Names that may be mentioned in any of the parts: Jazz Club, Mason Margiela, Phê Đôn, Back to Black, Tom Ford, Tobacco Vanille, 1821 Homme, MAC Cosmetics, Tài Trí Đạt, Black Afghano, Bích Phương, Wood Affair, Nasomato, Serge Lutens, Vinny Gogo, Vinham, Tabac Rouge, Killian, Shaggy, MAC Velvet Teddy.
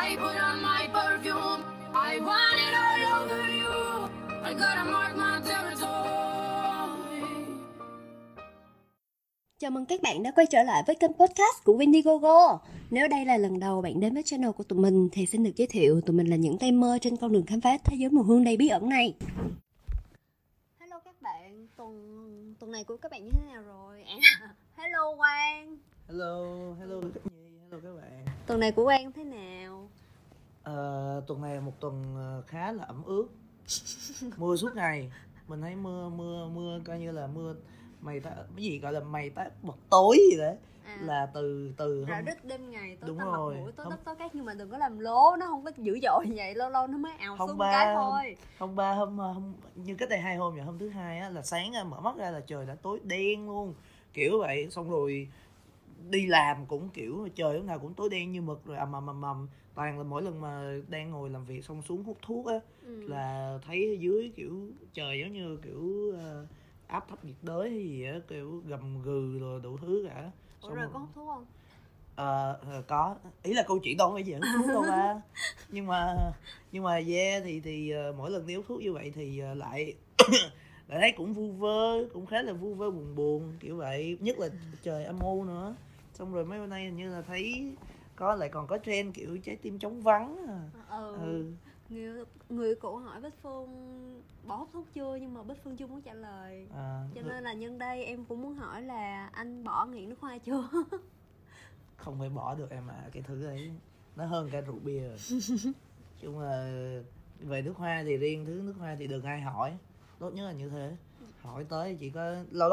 I put on my perfume. I want it all over you. I gotta mark my territory. Chào mừng các bạn đã quay trở lại với kênh podcast của Vinny Gogo. Nếu đây là lần đầu bạn đến với channel của tụi mình thì xin được giới thiệu tụi mình là những tay mơ trên con đường khám phá thế giới mùi hương đầy bí ẩn này. Hello các bạn, tuần này của các bạn như thế nào rồi? Hello Quang. Hello các bạn. Tuần này của Quang thế nào? Tuần này là một tuần khá là ẩm ướt. Mưa suốt ngày. Mình thấy mưa coi như là mưa mày ta, cái gì gọi là mày ta bật tối gì đấy. À, là từ rạo rứt đêm ngày tối tăm mặt mũi, tối tấp tối cát, nhưng mà đừng có làm lố, nó không có dữ dội vậy, lâu lâu nó mới ào xuống cái thôi. Hôm như cách đây 2 hôm rồi, hôm thứ hai á là sáng á, mở mắt ra là trời đã tối đen luôn. Kiểu vậy, xong rồi đi làm cũng kiểu trời lúc nào cũng tối đen như mực rồi, ầm. Toàn là mỗi lần mà đang ngồi làm việc xong xuống hút thuốc á, là thấy dưới kiểu trời giống như kiểu áp thấp nhiệt đới hay gì á, kiểu gầm gừ rồi đủ thứ cả. Ủa xong rồi có hút thuốc không? Có, ý là câu chuyện đâu phải gì hút thuốc đâu ba. Nhưng mà yeah, thì mỗi lần đi hút thuốc như vậy thì lại thấy cũng vu vơ, cũng khá là vu vơ buồn kiểu vậy, nhất là trời âm u nữa. Xong rồi mấy hôm nay hình như là thấy còn có trend kiểu trái tim trống vắng. Người cũ hỏi Bích Phương bỏ hút thuốc chưa, nhưng mà Bích Phương chưa muốn trả lời. Cho nên là nhân đây em cũng muốn hỏi là anh bỏ nghiện nước hoa chưa? Không phải bỏ được em ạ, cái thứ đấy nó hơn cả rượu bia rồi. Chung là về nước hoa thì riêng thứ nước hoa thì đừng ai hỏi, tốt nhất là như thế. Hỏi tới chỉ có lâu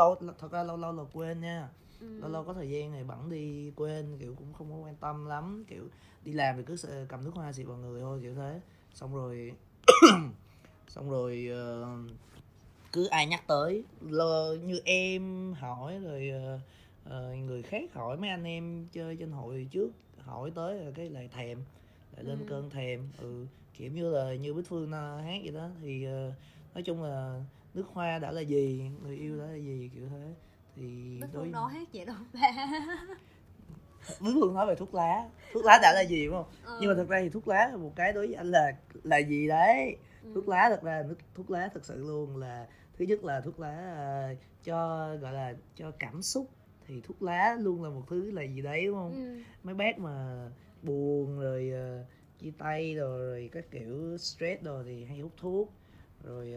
lâu là quên nha. Lâu lâu có thời gian này bẵng đi quên, kiểu cũng không có quan tâm lắm, kiểu đi làm thì cứ cầm nước hoa xịt vào người thôi kiểu thế. Xong rồi cứ ai nhắc tới như em hỏi rồi người khác hỏi, mấy anh em chơi trên hội trước hỏi tới là cái lại thèm, lại lên cơn thèm. Kiểu như là như Bích Phương hát vậy đó, thì nói chung là nước hoa đã là gì, người yêu đã là gì kiểu thế. Thì Bích Phương nói hát vậy đâu ba. Bích Phương nói về thuốc lá đã là gì đúng không? Nhưng mà thật ra thì thuốc lá một cái đối với anh là gì đấy. Thuốc lá thật ra thuốc lá thật sự luôn là, thứ nhất là thuốc lá cho gọi là cho cảm xúc, thì thuốc lá luôn là một thứ là gì đấy đúng không? Mấy bác mà buồn rồi chia tay rồi các kiểu stress rồi thì hay hút thuốc. Rồi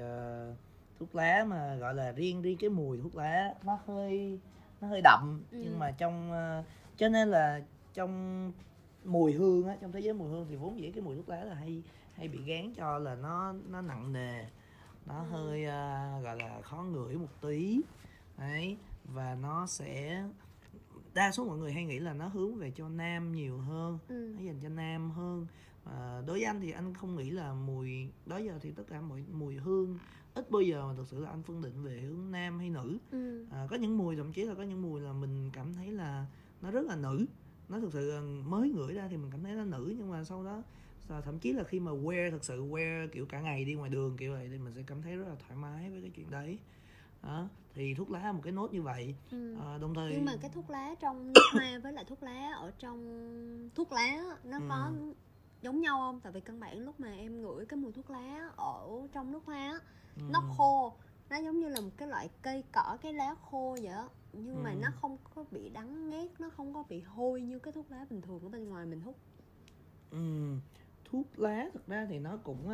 thuốc lá mà gọi là riêng cái mùi thuốc lá nó hơi đậm, nhưng mà cho nên là trong mùi hương á, trong thế giới mùi hương thì vốn dĩ cái mùi thuốc lá là hay bị gán cho là nó nặng nề, nó hơi gọi là khó ngửi một tí đấy, và nó sẽ đa số mọi người hay nghĩ là nó hướng về cho nam nhiều hơn, nó dành cho nam hơn. Đối với anh thì anh không nghĩ là mùi, đó giờ thì tất cả mọi mùi hương ít bao giờ mà thực sự là anh phân định về hướng nam hay nữ. Có những mùi, thậm chí là có những mùi là mình cảm thấy là nó rất là nữ, nó thực sự mới ngửi ra thì mình cảm thấy nó nữ, nhưng mà sau đó thậm chí là khi mà wear kiểu cả ngày đi ngoài đường kiểu vậy thì mình sẽ cảm thấy rất là thoải mái với cái chuyện đấy. Đó, thì thuốc lá một cái nốt như vậy. Đồng thời nhưng mà cái thuốc lá trong nước hoa với lại thuốc lá ở trong thuốc lá nó có giống nhau không? Tại vì căn bản lúc mà em ngửi cái mùi thuốc lá ở trong nước hoa á, nó khô, nó giống như là một cái loại cây cỏ, cái lá khô vậy á, nhưng mà nó không có bị đắng ngát, nó không có bị hôi như cái thuốc lá bình thường ở bên ngoài mình hút. Thuốc lá thực ra thì nó cũng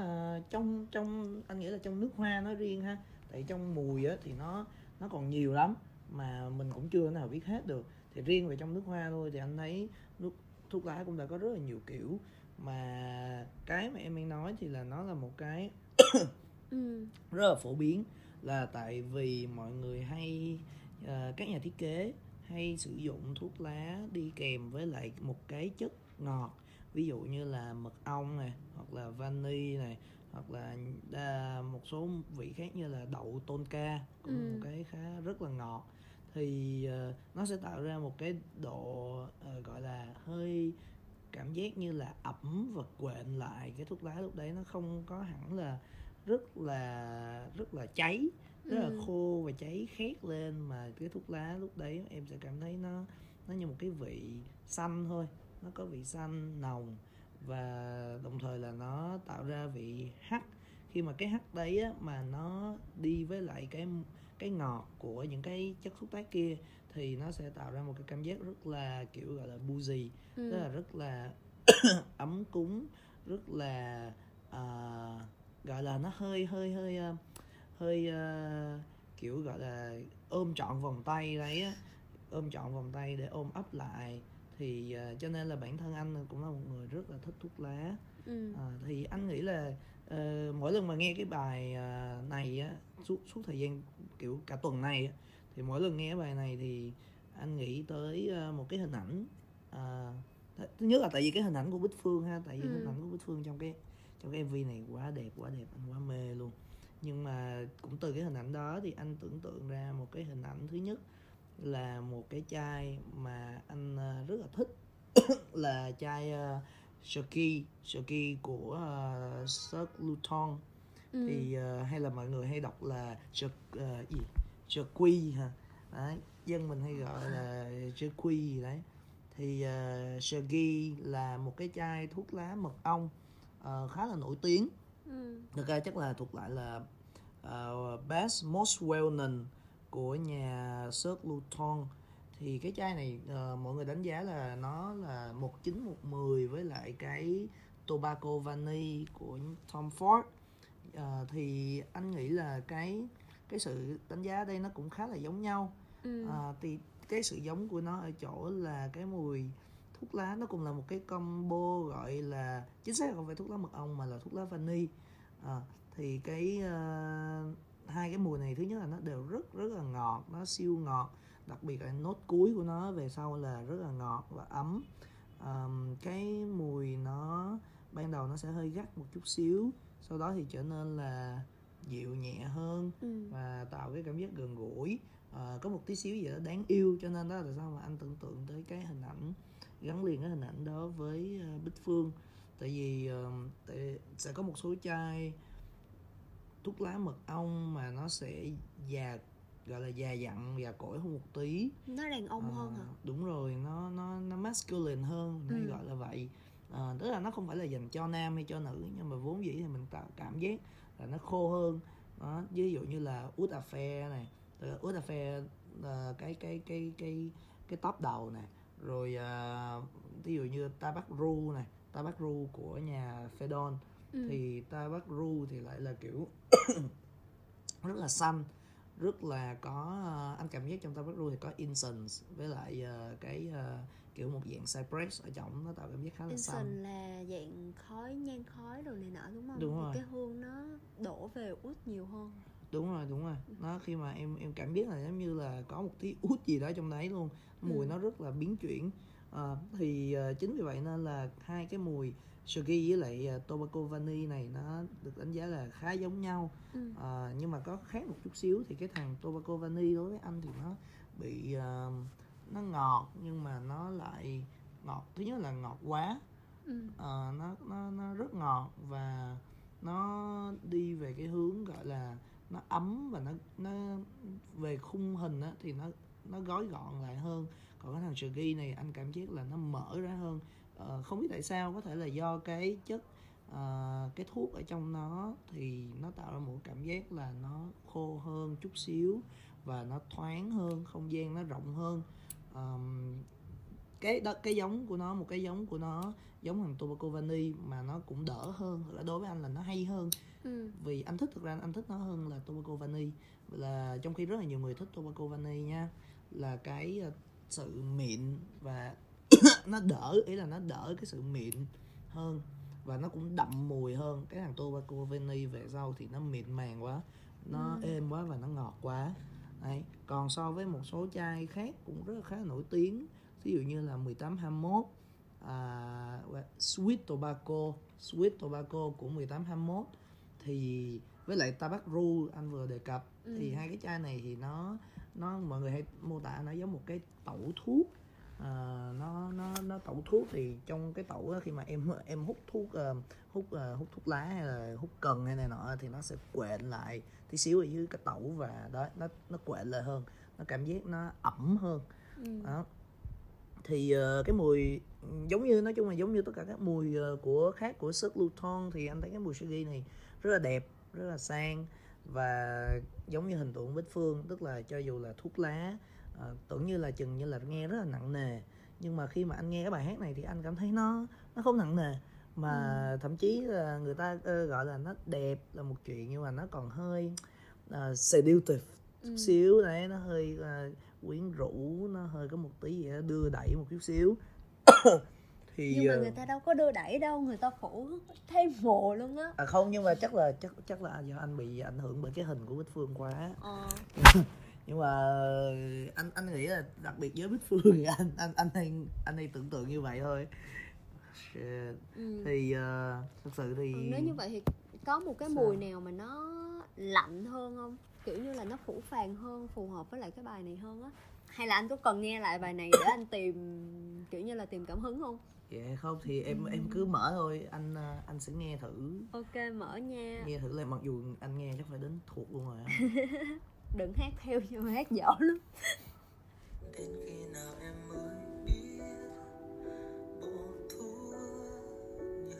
trong anh nghĩ là trong nước hoa nó riêng ha, tại trong mùi á thì nó còn nhiều lắm mà mình cũng chưa nào biết hết được. Thì riêng về trong nước hoa thôi thì anh thấy thuốc lá cũng đã có rất là nhiều kiểu, mà cái mà em đang nói thì là nó là một cái rất là phổ biến, là tại vì mọi người hay các nhà thiết kế hay sử dụng thuốc lá đi kèm với lại một cái chất ngọt, ví dụ như là mật ong này, hoặc là vani này, hoặc là một số vị khác như là đậu tonka cũng một cái khá rất là ngọt, thì nó sẽ tạo ra một cái độ gọi là hơi cảm giác như là ẩm và quện lại cái thuốc lá lúc đấy, nó không có hẳn là rất là cháy, rất là khô và cháy khét lên, mà cái thuốc lá lúc đấy em sẽ cảm thấy nó như một cái vị xanh thôi, nó có vị xanh nồng và đồng thời là nó tạo ra vị hắc. Khi mà cái hắc đấy á, mà nó đi với lại cái ngọt của những cái chất xúc tác kia thì nó sẽ tạo ra một cái cảm giác rất là kiểu gọi là boozy, tức là rất là ấm cúng, rất là gọi là nó hơi kiểu gọi là ôm trọn vòng tay đấy á, ôm trọn vòng tay để ôm ấp lại. Thì cho nên là bản thân anh cũng là một người rất là thích thuốc lá. Thì anh nghĩ là mỗi lần mà nghe cái bài này á, suốt thời gian kiểu cả tuần này á, thì mỗi lần nghe bài này thì anh nghĩ tới một cái hình ảnh. Thứ nhất là tại vì cái hình ảnh của Bích Phương ha, tại vì hình ảnh của Bích Phương trong cái MV này quá đẹp, anh quá mê luôn. Nhưng mà cũng từ cái hình ảnh đó thì anh tưởng tượng ra một cái hình ảnh. Thứ nhất là một cái chai mà anh rất là thích là chai Shaggy của Serge Lutens. Thì hay là mọi người hay đọc là Shaggy hả? Đấy, dân mình hay gọi là Shaggy đấy. Thì Shaggy là một cái chai thuốc lá mật ong khá là nổi tiếng. Thực ra chắc là thuộc lại là best most well known của nhà Serge Lutens. Thì cái chai này mọi người đánh giá là nó là 1910 với lại cái Tobacco Vanille của Tom Ford. Thì anh nghĩ là cái sự đánh giá ở đây nó cũng khá là giống nhau. Thì cái sự giống của nó ở chỗ là cái mùi thuốc lá nó cũng là một cái combo, gọi là chính xác không phải thuốc lá mật ong mà là thuốc lá vani. Thì cái hai cái mùi này, thứ nhất là nó đều rất là ngọt, nó siêu ngọt, đặc biệt là nốt cuối của nó về sau là rất là ngọt và ấm. Cái mùi nó ban đầu nó sẽ hơi gắt một chút xíu, sau đó thì trở nên là dịu nhẹ hơn và tạo cái cảm giác gần gũi, có một tí xíu gì đó đáng yêu. Cho nên đó là tại sao mà anh tưởng tượng tới cái hình ảnh, gắn liền cái hình ảnh đó với Bích Phương. Tại vì sẽ có một số chai thuốc lá mật ong mà nó sẽ già, gọi là già dặn, già cỗi hơn một tí, nó đàn ông hơn hả? Đúng rồi, nó masculine hơn, hay gọi là vậy. Tức là nó không phải là dành cho nam hay cho nữ, nhưng mà vốn dĩ thì mình tạo cảm giác là nó khô hơn. Đó, ví dụ như là Wood Affair này, Wood Affair cái top đầu này, rồi ví dụ như Tabac Rouge này, Tabac Rouge của nhà Phê Đôn. Thì Tabac Rouge thì lại là kiểu rất là xanh, rất là có, anh cảm giác trong Tabac Rouge thì có incense với lại cái kiểu một dạng cypress ở trong, nó tạo cảm giác khá là incense xanh. Incense là dạng khói, nhang khói đồ này nọ đúng không? Đúng rồi. Thì cái hương nó đổ về út nhiều hơn. Đúng rồi. Nó khi mà em cảm biết là giống như là có một tí út gì đó trong đấy luôn. Mùi nó rất là biến chuyển. Thì chính vì vậy nên là hai cái mùi Shaggy với lại Tobacco Vanille này nó được đánh giá là khá giống nhau. Nhưng mà có khác một chút xíu. Thì cái thằng Tobacco Vanille đối với anh thì nó bị nó ngọt, nhưng mà nó lại ngọt, thứ nhất là ngọt quá. Nó rất ngọt và nó đi về cái hướng gọi là nó ấm, và nó về khung hình á, thì nó gói gọn lại hơn. Còn cái thằng Shaggy này anh cảm giác là nó mở ra hơn. Không biết tại sao, có thể là do cái chất cái thuốc ở trong nó thì nó tạo ra một cảm giác là nó khô hơn chút xíu và nó thoáng hơn, không gian nó rộng hơn. Cái giống của nó, một cái giống của nó giống thằng Tobacco Vanille mà nó cũng đỡ hơn, đối với anh là nó hay hơn. Vì anh thích, thực ra anh thích nó hơn là Tobacco Vanille, là trong khi rất là nhiều người thích Tobacco Vanille nha, là cái sự mịn và nó đỡ, ý là nó đỡ cái sự mịn hơn và nó cũng đậm mùi hơn. Cái thằng Tobacco Vanille về sau thì nó mịn màng quá, nó êm quá và nó ngọt quá. Đấy. Còn so với một số chai khác cũng rất là khá nổi tiếng, ví dụ như là 1821 Sweet Tobacco của 1821 thì với lại Tabac Rouge anh vừa đề cập. Thì hai cái chai này thì nó mọi người hay mô tả nó giống một cái tẩu thuốc. Nó tẩu thuốc, thì trong cái tẩu đó, khi mà em hút thuốc lá hay là hút cần hay này nọ thì nó sẽ quện lại tí xíu ở dưới cái tẩu, và đó nó quện lại hơn, nó cảm giác nó ẩm hơn. Đó. thì cái mùi giống như, nói chung là giống như tất cả các mùi của khác của Serge Lutens, thì anh thấy cái mùi Shaggy này rất là đẹp, rất là sang và giống như hình tượng Bích Phương, tức là cho dù là thuốc lá tưởng như là chừng như là nghe rất là nặng nề, nhưng mà khi mà anh nghe cái bài hát này thì anh cảm thấy nó không nặng nề, mà thậm chí là người ta gọi là nó đẹp là một chuyện, nhưng mà nó còn hơi seductive xíu đấy, nó hơi quyến rũ, nó hơi có một tí gì đó đưa đẩy một chút xíu. Thì nhưng mà người ta đâu có đưa đẩy đâu, người ta phủ thêm mồ luôn á. À không, nhưng mà chắc là do anh bị ảnh hưởng bởi cái hình của Bích Phương quá. Nhưng mà anh nghĩ là đặc biệt với Bích Phương thì anh hay tưởng tượng như vậy thôi. Thì thực sự thì nếu như vậy thì có một cái mùi nào mà nó lạnh hơn không? Kiểu như là nó phủ phàng hơn, phù hợp với lại cái bài này hơn á. Hay là anh có cần nghe lại bài này để anh tìm kiểu như là tìm cảm hứng không? Dạ không, thì em cứ mở thôi, anh sẽ nghe thử. Ok, mở nha. Nghe thử lại, mặc dù anh nghe chắc phải đến thuộc luôn rồi. Đừng hát theo nhưng mà hát dở lắm. Đến khi nào em mới biết bộ thú nhà.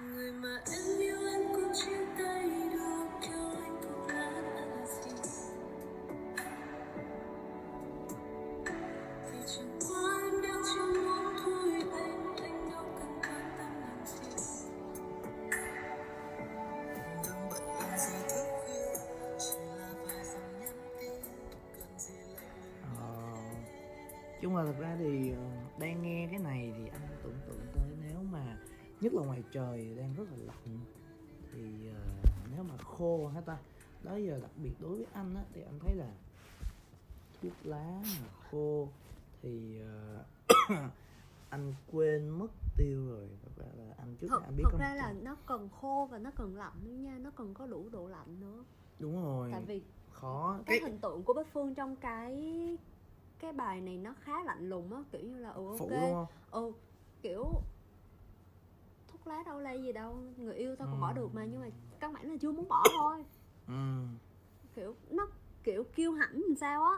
Người mà em yêu anh cũng chia tay được cho anh thuốc lá là gì? Vì chẳng qua em đang chỉ muốn thôi anh đâu cần quan tâm làm gì. Chung là thật ra thì đang nghe cái này thì anh tưởng tượng tới nếu mà nhất là ngoài trời đang rất là lạnh thì nếu mà khô hả ta. Đó giờ đặc biệt đối với anh á, thì anh thấy là thuốc lá mà khô thì anh quên mất tiêu rồi. Thật ra là anh trước anh biết. Thật ra là nó cần khô và nó cần lạnh nữa nha, nó cần có đủ độ lạnh nữa. Đúng rồi. Tại vì khó cái hình tượng của Bích Phương trong cái bài này nó khá lạnh lùng á, kiểu như là ok, kiểu thuốc lá đâu lây gì đâu, người yêu tao còn bỏ được mà, nhưng mà căn bản là chưa muốn bỏ thôi. Kiểu nó kiểu kiêu hãnh làm sao á.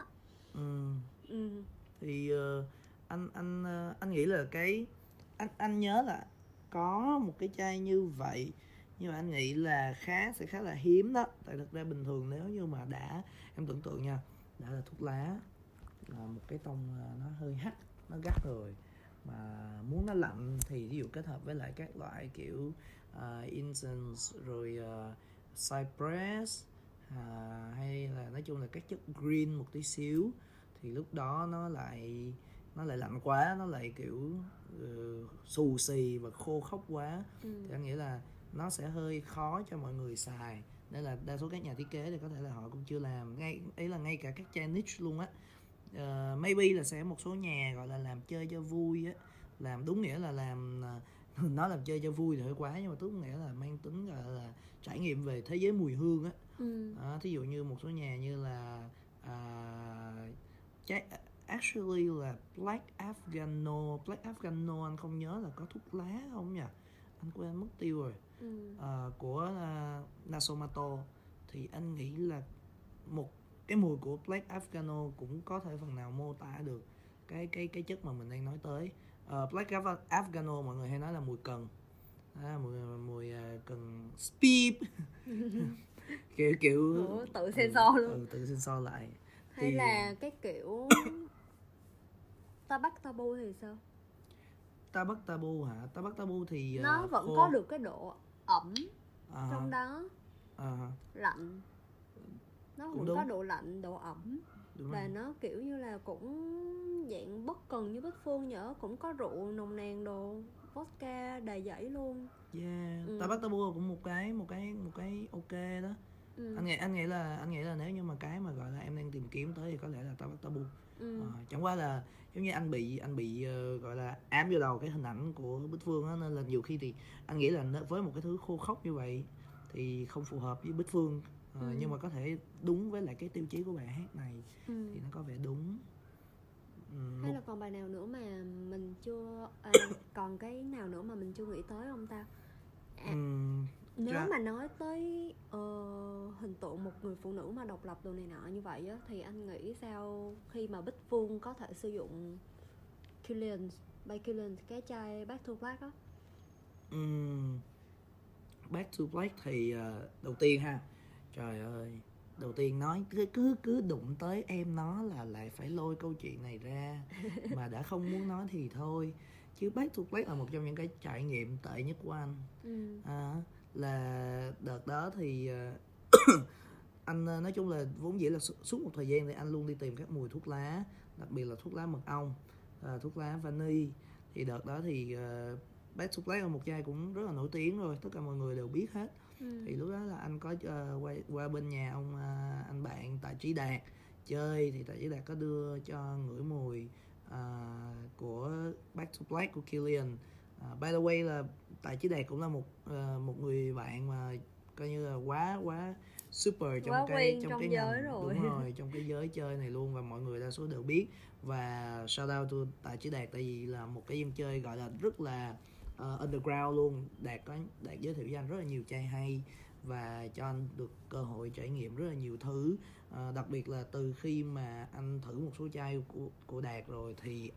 Thì anh nghĩ là cái anh nhớ là có một cái chai như vậy, nhưng mà anh nghĩ là sẽ khá là hiếm đó. Tại thực ra bình thường nếu như mà đã, em tưởng tượng nha, đã là thuốc lá là một cái tông nó hơi hắt, nó gắt rồi, mà muốn nó lạnh thì ví dụ kết hợp với lại các loại kiểu incense rồi cypress hay là nói chung là các chất green một tí xíu, thì lúc đó nó lại lạnh quá, nó lại kiểu xù xì và khô khốc quá. Thì anh nghĩ là nó sẽ hơi khó cho mọi người xài, nên là đa số các nhà thiết kế thì có thể là họ cũng chưa làm ngay, ý là ngay cả các chai niche luôn á. Maybe là sẽ một số nhà gọi là làm chơi cho vui á, làm đúng nghĩa là làm nó làm chơi cho vui thì hơi quá, nhưng mà tức nghĩa là mang tính gọi là trải nghiệm về thế giới mùi hương á. Thí dụ như một số nhà như là actually là Black Afghano anh không nhớ là có thuốc lá không nhỉ, anh quên mất tiêu rồi. Của Nasomato, thì anh nghĩ là một cái mùi của Black Afghano cũng có thể phần nào mô tả được cái chất mà mình đang nói tới. Black Afghano mọi người hay nói là mùi cần, mùi cần speed kiểu tự sensor luôn, tự sensor lại. Hay thì là cái kiểu Tabac Rouge thì sao? Tabac Rouge hả? Tabac Rouge thì nó vẫn có được cái độ ẩm trong đó, lạnh, nó cũng có độ lạnh, độ ẩm. Đúng và rồi. Nó kiểu như là cũng dạng bất cần như Bích Phương nhở, cũng có rượu nồng nàn đồ, vodka đầy dẫy luôn. Yeah, Tabac Rouge cũng một cái ok đó. Anh nghĩ là nếu như mà cái mà gọi là em đang tìm kiếm tới thì có lẽ là Tabac Rouge. Chẳng qua là giống như anh bị gọi là ám vô đầu cái hình ảnh của Bích Phương á, nên là nhiều khi thì anh nghĩ là với một cái thứ khô khốc như vậy thì không phù hợp với Bích Phương. Nhưng mà có thể đúng với lại cái tiêu chí của bài hát này thì nó có vẻ đúng. Hay là còn bài nào nữa mà mình chưa còn cái nào nữa mà mình chưa nghĩ tới không ta? Nếu mà nói tới hình tượng một người phụ nữ mà độc lập đồ này nọ như vậy á, thì anh nghĩ sao khi mà Bích Phương có thể sử dụng Killian, by Killian, cái chai Back to Black á? Back to Black thì đầu tiên ha, trời ơi, đầu tiên nói cứ đụng tới em nó là lại phải lôi câu chuyện này ra. Mà đã không muốn nói thì thôi. Chứ Back to Black là một trong những cái trải nghiệm tệ nhất của anh. Là đợt đó thì anh nói chung là vốn dĩ là suốt một thời gian thì anh luôn đi tìm các mùi thuốc lá, đặc biệt là thuốc lá mật ong, thuốc lá vani. Thì đợt đó thì Back to Black là một chai cũng rất là nổi tiếng rồi, tất cả mọi người đều biết hết. Thì lúc đó là anh có qua bên nhà ông anh bạn Tài Trí Đạt chơi, thì Tài Trí Đạt có đưa cho ngửi mùi của Back to Black của Killian. By the way là Tài Trí Đạt cũng là một người bạn mà coi như là quá super trong cái giới ngành, rồi. Đúng rồi, trong cái giới chơi này luôn, và mọi người đa số đều biết. Và shout out to Tài Trí Đạt tại vì là một cái dân chơi gọi là rất là underground luôn. Đạt giới thiệu với anh rất là nhiều chai hay và cho anh được cơ hội trải nghiệm rất là nhiều thứ. Đặc biệt là từ khi mà anh thử một số chai của Đạt rồi thì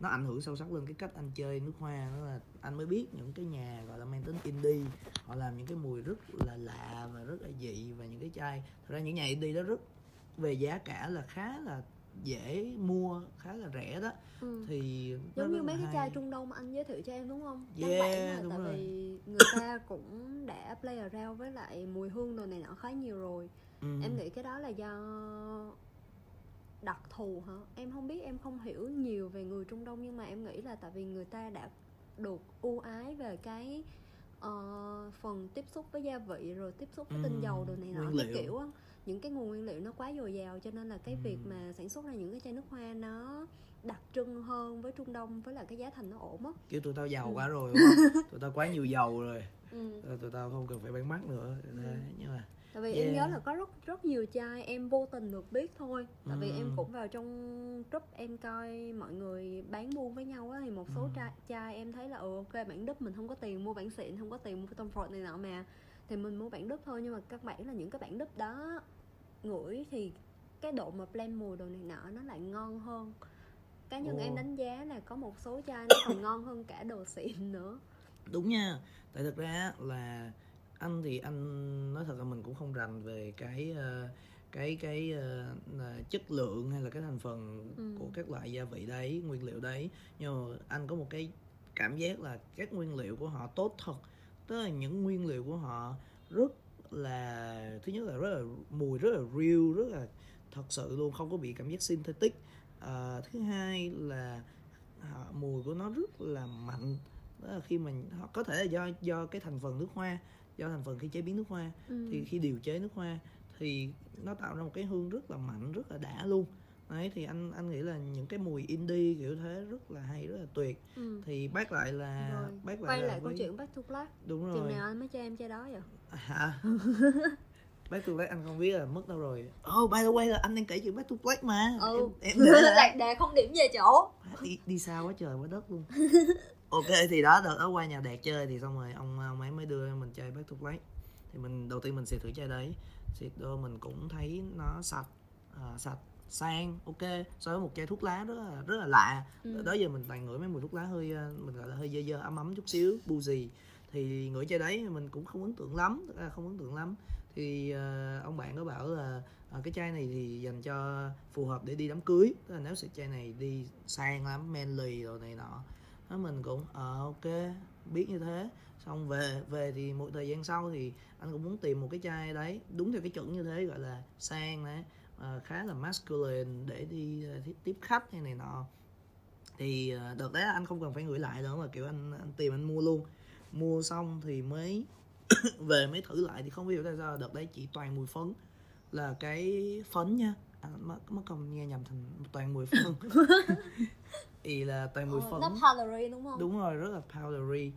nó ảnh hưởng sâu sắc lên cái cách anh chơi nước hoa. Đó là anh mới biết những cái nhà gọi là mang tính indie họ làm những cái mùi rất là lạ và rất là dị, và những cái chai thật ra những nhà indie đó rất về giá cả là khá là dễ mua, khá là rẻ đó. Thì giống như mấy cái chai Trung Đông mà anh giới thiệu cho em đúng không? Yeah, đúng tại rồi. Vì người ta cũng đã play around với lại mùi hương đồ này nọ khá nhiều rồi. Em nghĩ cái đó là do đặc thù hả? Em không biết, em không hiểu nhiều về người Trung Đông, nhưng mà em nghĩ là tại vì người ta đã được ưu ái về cái phần tiếp xúc với gia vị, rồi tiếp xúc với tinh dầu đồ này nọ, cái kiểu á, những cái nguồn nguyên liệu nó quá dồi dào, cho nên là cái việc mà sản xuất ra những cái chai nước hoa nó đặc trưng hơn với Trung Đông, với lại cái giá thành nó ổn á. Kiểu tụi tao giàu quá rồi đúng không? Tụi tao quá nhiều dầu rồi. Tụi tao không cần phải bán mắc nữa. Nhưng mà tại vì em nhớ là có rất nhiều chai em vô tình được biết thôi. Tại vì em cũng vào trong group em coi mọi người bán buôn với nhau á, thì một số chai em thấy là ok, bản Đức mình không có tiền mua bản xịn, không có tiền mua Tom Ford này nọ mà, thì mình mua bản Đức thôi. Nhưng mà các bạn là những cái bản Đức đó ngửi thì cái độ mà blend mùi đồ này nọ nó lại ngon hơn. Cá nhân em đánh giá là có một số chai nó còn ngon hơn cả đồ xịn nữa. Đúng nha. Tại thực ra là anh thì anh nói thật là mình cũng không rành về cái chất lượng hay là cái thành phần của các loại gia vị đấy, nguyên liệu đấy. Nhưng mà anh có một cái cảm giác là các nguyên liệu của họ tốt thật. Tức là những nguyên liệu của họ rất là, thứ nhất là rất là mùi rất là real, rất là thật sự luôn, không có bị cảm giác synthetic. Thứ hai là mùi của nó rất là mạnh. Đó là khi mình có thể là do cái thành phần nước hoa, do thành phần khi chế biến nước hoa, thì khi điều chế nước hoa thì nó tạo ra một cái hương rất là mạnh, rất là đã luôn. Đấy, thì anh nghĩ là những cái mùi indie kiểu thế rất là hay, rất là tuyệt. Thì bác lại câu chuyện Back to Black. Đúng rồi. Chừng nào anh mới cho em chai đó vậy? Hả? Back to Black anh không biết là mất đâu rồi. By the way là anh đang kể chuyện Back to Black mà. Em Đạt không điểm về chỗ. Đi xa quá trời quá đất luôn. Ok, thì đó đợt đó qua nhà Đạt chơi thì xong rồi ông ấy mới đưa mình chai Back to Black. Thì đầu tiên mình xịt thử chai đấy. Xịt đôi mình cũng thấy nó sạch sang, ok, so với một chai thuốc lá rất là lạ. Đó giờ mình toàn ngửi mấy mùi thuốc lá hơi, mình gọi là hơi dơ ấm chút xíu, boozy. Thì ngửi chai đấy mình cũng không ấn tượng lắm. Thì ông bạn có bảo là cái chai này thì dành cho phù hợp để đi đám cưới, tức là nếu xịt chai này đi sang lắm, manly rồi này nọ. Đó mình cũng ok, biết như thế. Xong về thì một thời gian sau thì anh cũng muốn tìm một cái chai đấy đúng theo cái chuẩn như thế, gọi là sang đấy. Khá là masculine để đi tiếp khách hay này nọ. Thì đợt đấy anh không cần phải gửi lại nữa mà kiểu anh tìm anh mua luôn. Mua xong thì mới về mới thử lại thì không hiểu tại sao đợt đấy chỉ toàn mùi phấn. Là cái phấn nha, mất công nghe nhầm thành toàn mùi phấn. Thì là toàn mùi phấn. Nó powdery đúng không? Đúng rồi, rất là powdery.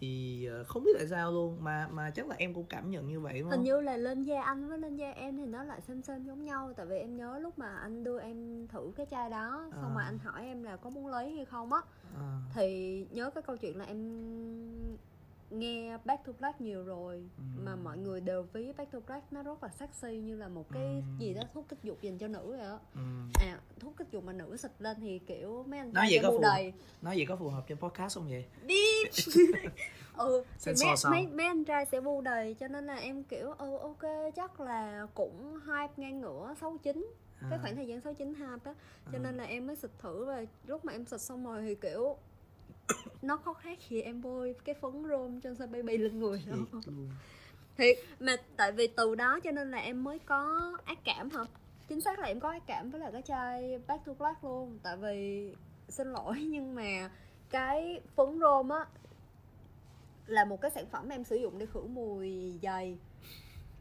Thì không biết tại sao luôn mà chắc là em cũng cảm nhận như vậy đúng không? Hình như là lên da anh với lên da em thì nó lại xem giống nhau. Tại vì em nhớ lúc mà anh đưa em thử cái chai đó, xong mà anh hỏi em là có muốn lấy hay không á, thì nhớ cái câu chuyện là em nghe Back to Black nhiều rồi mà mọi người đều ví Back to Black nó rất là sexy, như là một cái gì đó thuốc kích dục dành cho nữ vậy đó. À, thuốc kích dục mà nữ xịt lên thì kiểu mấy anh trai bu đầy. Nói gì có phù hợp trên podcast không vậy? Bitch. Ừ, thì mấy anh trai sẽ bu đầy, cho nên là em kiểu ok chắc là cũng hype ngang ngửa 69. Cái khoảng thời gian 69 hype á, cho nên là em mới xịt thử, và lúc mà em xịt xong rồi thì kiểu nó khó khát thì em bôi cái phấn rôm cho sao baby lên người đó. Thiệt, mà tại vì từ đó cho nên là em mới có ác cảm hả? Chính xác là em có ác cảm với lại cái chai Back to Black luôn. Tại vì, xin lỗi nhưng mà cái phấn rôm á là một cái sản phẩm em sử dụng để khử mùi dày.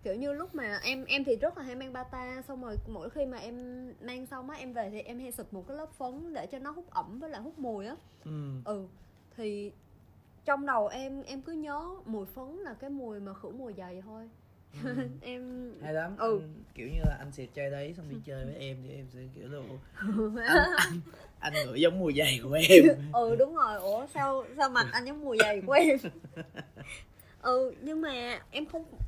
Kiểu như lúc mà em thì rất là hay mang bata, xong rồi mỗi khi mà em mang xong á, em về thì em hay xịt một cái lớp phấn để cho nó hút ẩm với lại hút mùi á. Thì trong đầu em cứ nhớ mùi phấn là cái mùi mà khử mùi dày thôi. Em hay lắm. Kiểu như là anh sẽ chơi đấy xong đi chơi với em thì em sẽ kiểu là anh ngửi giống mùi dày của em. Đúng rồi. Ủa sao mặt anh giống mùi dày của em? Nhưng mà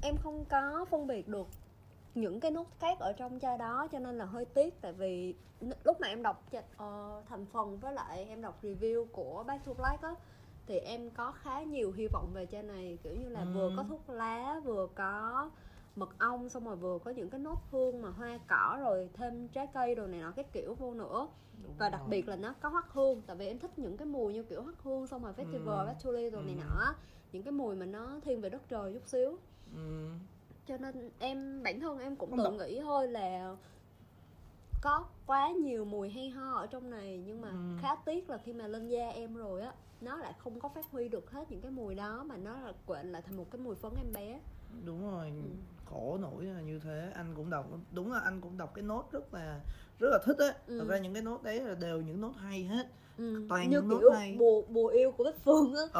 em không có phân biệt được những cái nốt khác ở trong chai đó, cho nên là hơi tiếc. Tại vì lúc mà em đọc thành phần với lại em đọc review của Back to Black á, thì em có khá nhiều hy vọng về chai này, kiểu như là vừa có thuốc lá, vừa có mật ong, xong rồi vừa có những cái nốt hương mà hoa cỏ rồi thêm trái cây rồi này nọ cái kiểu vô nữa. Và đặc biệt là nó có hoắc hương, tại vì em thích những cái mùi như kiểu hoắc hương, xong rồi festival, patchouli rồi này nọ, những cái mùi mà nó thiên về đất trời chút xíu. Cho nên bản thân em cũng tự nghĩ thôi là có quá nhiều mùi hay ho ở trong này, nhưng mà khá tiếc là khi mà lên da em rồi á, nó lại không có phát huy được hết những cái mùi đó, mà nó là quện lại thành một cái mùi phấn em bé. Đúng rồi, khổ nổi là như thế. Anh cũng đọc, đúng là anh cũng đọc cái nốt rất là thích á. Thật ra những cái nốt đấy là đều những nốt hay hết. Toàn như những nốt hay. Bùa yêu của Bích Phương á.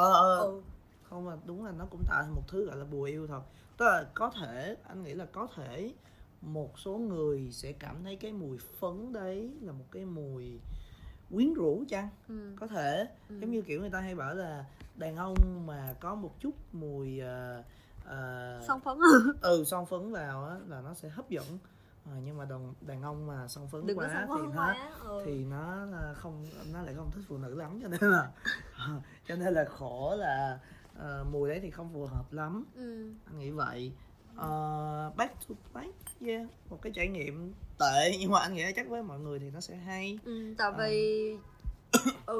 Không, mà đúng là nó cũng tạo thành một thứ gọi là bùa yêu thật. Tức là có thể, anh nghĩ là có thể một số người sẽ cảm thấy cái mùi phấn đấy là một cái mùi quyến rũ chăng? Có thể, giống như kiểu người ta hay bảo là đàn ông mà có một chút mùi son phấn son phấn vào á là nó sẽ hấp dẫn. Nhưng mà đàn ông mà son phấn quá thì nó không, nó lại không thích phụ nữ lắm, cho nên là khổ là mùi đấy thì không phù hợp lắm. Anh nghĩ vậy. Back to Black, một cái trải nghiệm tệ nhưng mà anh nghĩ chắc với mọi người thì nó sẽ hay. Tại vì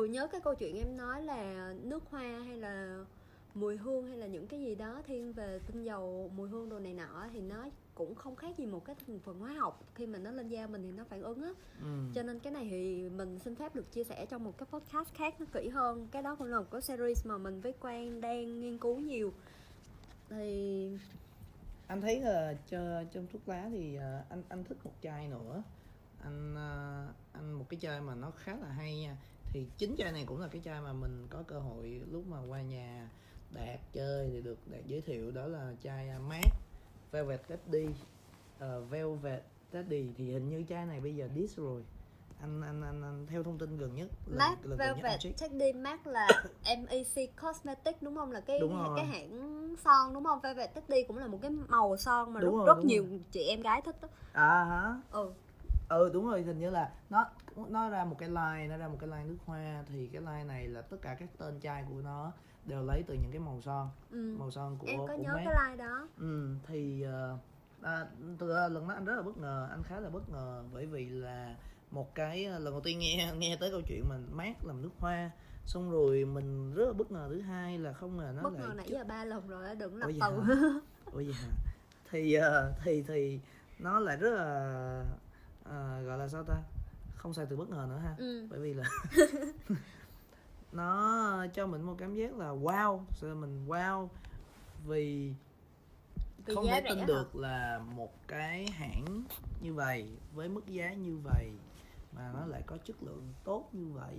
nhớ cái câu chuyện em nói là nước hoa hay là mùi hương hay là những cái gì đó thiên về tinh dầu mùi hương đồ này nọ thì nó cũng không khác gì một cái thành phần hóa học, khi mà nó lên da mình thì nó phản ứng á. Cho nên cái này thì mình xin phép được chia sẻ trong một cái podcast khác nó kỹ hơn. Cái đó cũng là một cái series mà mình với Quang đang nghiên cứu nhiều. Thì anh thấy là trong thuốc lá thì anh thích một chai nữa, anh một cái chai mà nó khá là hay nha. Thì chính chai này cũng là cái chai mà mình có cơ hội lúc mà qua nhà Đạt chơi thì được Đạt giới thiệu, đó là chai MAC Velvet Teddy. Velvet Teddy thì hình như chai này bây giờ diss rồi. Anh theo thông tin gần nhất MAC Velvet Teddy. MAC là MAC Cosmetics đúng không? Là cái hãng son đúng không? Velvet Teddy cũng là một cái màu son mà rất nhiều chị em gái thích đó. Đúng rồi, hình như là nó ra một cái line nước hoa, thì cái line này là tất cả các tên chai của nó đều lấy từ những cái màu son. Màu son của em có của nhớ mát. Cái line đó. Thì từ lần đó anh rất là bất ngờ, anh khá là bất ngờ, bởi vì là một cái lần đầu tiên nghe tới câu chuyện mà MAC làm nước hoa, xong rồi mình rất là bất ngờ. Thứ hai là không ngờ nó bất ngờ nãy giờ 3 lần rồi đó, đừng lặp từ. Thì nó lại rất là gọi là sao ta, không xài từ bất ngờ nữa ha. Bởi vì là nó cho mình một cảm giác là wow, sợ mình wow vì không thể tin được là một cái hãng như vậy với mức giá như vậy mà nó lại có chất lượng tốt như vậy,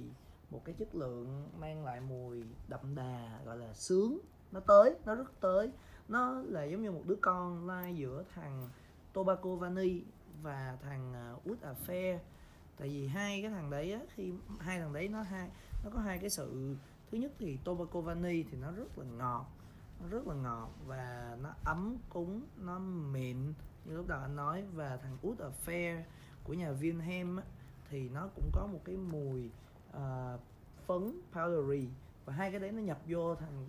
một cái chất lượng mang lại mùi đậm đà gọi là sướng. Nó rất tới, nó là giống như một đứa con lai giữa thằng Tobacco Vanille và thằng Wood Affair. Tại vì hai thằng đấy nó có hai cái sự. Thứ nhất thì Tobacco Vanille thì nó rất là ngọt, nó rất là ngọt và nó ấm cúng, nó mịn như lúc đầu anh nói. Và thằng Wood Affair của nhà Vinham thì nó cũng có một cái mùi phấn powdery, và hai cái đấy nó nhập vô thành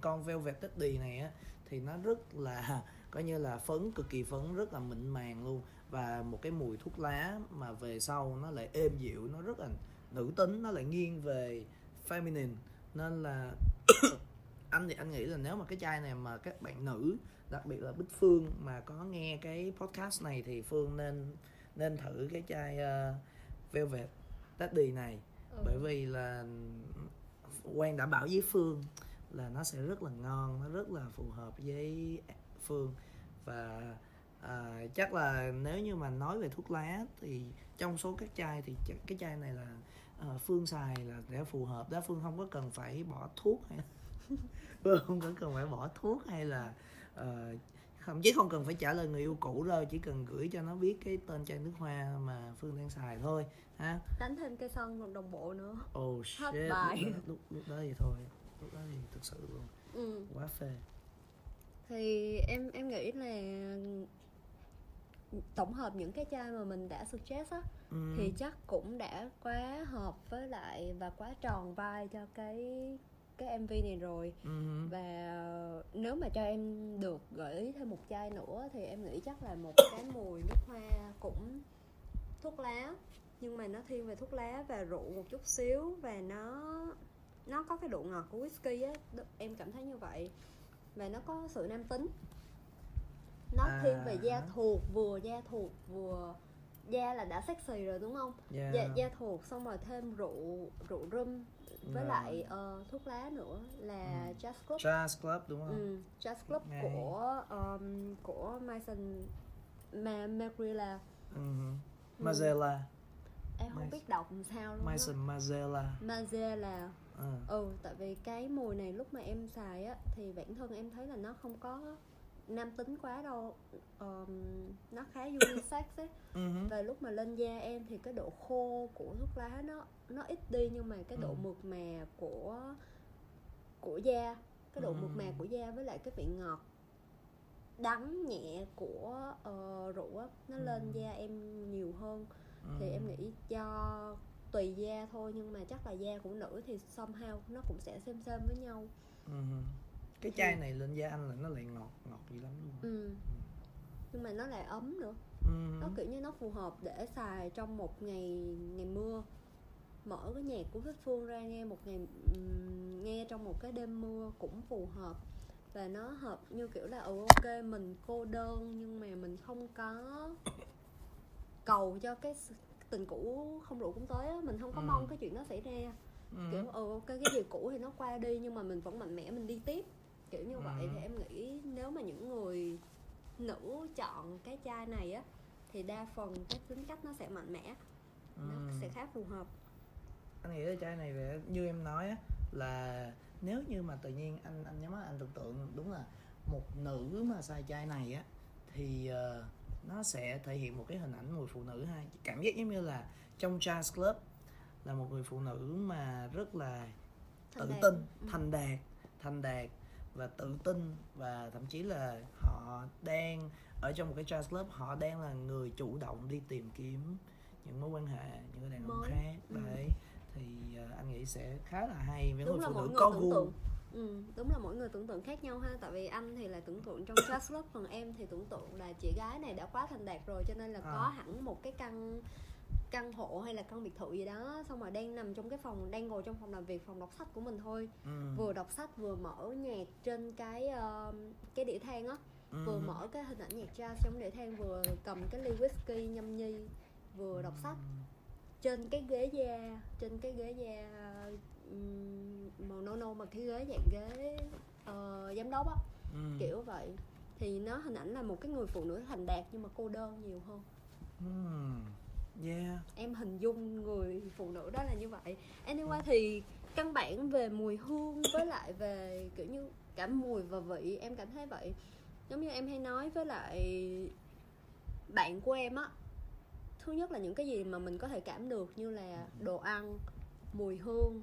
con Velvet Teddy này á, thì nó rất là coi như là phấn, cực kỳ phấn, rất là mịn màng luôn, và một cái mùi thuốc lá mà về sau nó lại êm dịu, nó rất là nữ tính, nó lại nghiêng về feminine. Nên là anh thì anh nghĩ là nếu mà cái chai này mà các bạn nữ, đặc biệt là Bích Phương mà có nghe cái podcast này, thì Phương nên thử cái chai Velvet Teddy này. Bởi vì là Quang đảm bảo với Phương là nó sẽ rất là ngon, nó rất là phù hợp với Phương. Và chắc là nếu như mà nói về thuốc lá thì trong số các chai thì cái chai này là Phương xài là để phù hợp đó. Phương không có cần phải bỏ thuốc hay Phương không có cần phải bỏ thuốc hay là thậm chí không cần phải trả lời người yêu cũ đâu, chỉ cần gửi cho nó biết cái tên chai nước hoa mà Phương đang xài thôi ha. Đánh thêm cây son đồng bộ nữa. Oh shit, lúc đó thì thôi, lúc đó thì thực sự luôn quá phê. Thì em nghĩ là tổng hợp những cái chai mà mình đã suggest á, thì chắc cũng đã quá hợp với lại và quá tròn vai cho cái MV này rồi. Và nếu mà cho em được gửi thêm một chai nữa thì em nghĩ chắc là một cái mùi nước hoa cũng thuốc lá, nhưng mà nó thiên về thuốc lá và rượu một chút xíu, và nó có cái độ ngọt của whisky á, em cảm thấy như vậy. Và nó có sự nam tính, nó thiên về da thuộc, vừa da là đã sexy rồi đúng không? Da thuộc, xong rồi thêm rượu rum với lại thuốc lá nữa là Jazz Club đúng không? Jazz Club của Mason Margiela. Margiela. Em không biết đọc làm sao luôn. Mason Margiela. Tại vì cái mùi này lúc mà em xài á thì bản thân em thấy là nó không có nam tính quá đâu, nó khá unisex ấy. Và lúc mà lên da em thì cái độ khô của thuốc lá nó ít đi, nhưng mà cái độ mượt mà của da, cái độ mượt mà của da với lại cái vị ngọt đắng nhẹ của rượu á, nó lên da em nhiều hơn. Thì em nghĩ do tùy da thôi, nhưng mà chắc là da của nữ thì somehow nó cũng sẽ xem với nhau. Cái chai này lên da anh là nó lại ngọt dữ lắm luôn. Nhưng mà nó lại ấm nữa. Nó kiểu như nó phù hợp để xài trong một ngày mưa. Mở cái nhạc của Bích Phương ra nghe một ngày, nghe trong một cái đêm mưa cũng phù hợp. Và nó hợp như kiểu là ok, mình cô đơn nhưng mà mình không có cầu cho cái tình cũ không rượu cũng tới á, mình không có mong cái chuyện nó xảy ra. Kiểu cái gì cũ thì nó qua đi, nhưng mà mình vẫn mạnh mẽ mình đi tiếp, kiểu như vậy. Thì em nghĩ nếu mà những người nữ chọn cái chai này á thì đa phần cái tính cách nó sẽ mạnh mẽ, nó sẽ khá phù hợp. Anh nghĩ cái chai này về như em nói á, là nếu như mà tự nhiên anh nhắm mắt anh tưởng tượng đúng là một nữ mà xài chai này á thì nó sẽ thể hiện một cái hình ảnh người phụ nữ hay. Cảm giác giống như là trong Jazz Club là một người phụ nữ mà rất là tự tin, thành đạt và tự tin, và thậm chí là họ đang ở trong một cái Jazz Club, họ đang là người chủ động đi tìm kiếm những mối quan hệ, những cái đàn ông khác. Đấy, thì anh nghĩ sẽ khá là hay với người phụ nữ có gu. Đúng là mỗi người tưởng tượng khác nhau ha. Tại vì anh thì là tưởng tượng trong Jazz Club, còn em thì tưởng tượng là chị gái này đã quá thành đạt rồi, cho nên là có hẳn một cái căn hộ hay là căn biệt thự gì đó, xong rồi đang nằm trong cái phòng, đang ngồi trong phòng làm việc, phòng đọc sách của mình thôi. Vừa đọc sách vừa mở nhạc trên cái đĩa than á, vừa mở cái hình ảnh nhạc jazz trong đĩa than, vừa cầm cái ly whisky nhâm nhi, vừa đọc sách trên cái ghế da, màu nâu mà cái ghế dạng ghế giám đốc á, kiểu vậy. Thì nó hình ảnh là một cái người phụ nữ thành đạt nhưng mà cô đơn nhiều hơn. Yeah. Em hình dung người phụ nữ đó là như vậy. Anyway thì căn bản về mùi hương với lại về kiểu như cả mùi và vị, em cảm thấy vậy. Giống như em hay nói với lại bạn của em á, thứ nhất là những cái gì mà mình có thể cảm được như là đồ ăn, mùi hương,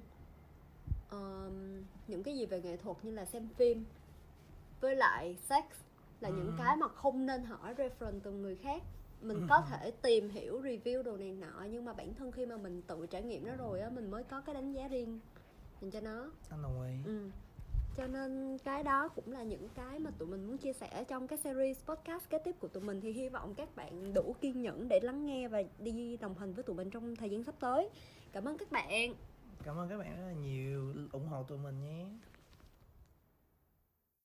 những cái gì về nghệ thuật như là xem phim với lại sex là những cái mà không nên hỏi reference từ người khác. Mình có thể tìm hiểu review đồ này nọ, nhưng mà bản thân khi mà mình tự trải nghiệm nó rồi á, mình mới có cái đánh giá riêng dành cho nó. Xong rồi. Cho nên cái đó cũng là những cái mà tụi mình muốn chia sẻ trong cái series podcast kế tiếp của tụi mình. Thì hy vọng các bạn đủ kiên nhẫn để lắng nghe và đi đồng hành với tụi mình trong thời gian sắp tới. Cảm ơn các bạn. Cảm ơn các bạn rất là nhiều, ủng hộ tụi mình nhé.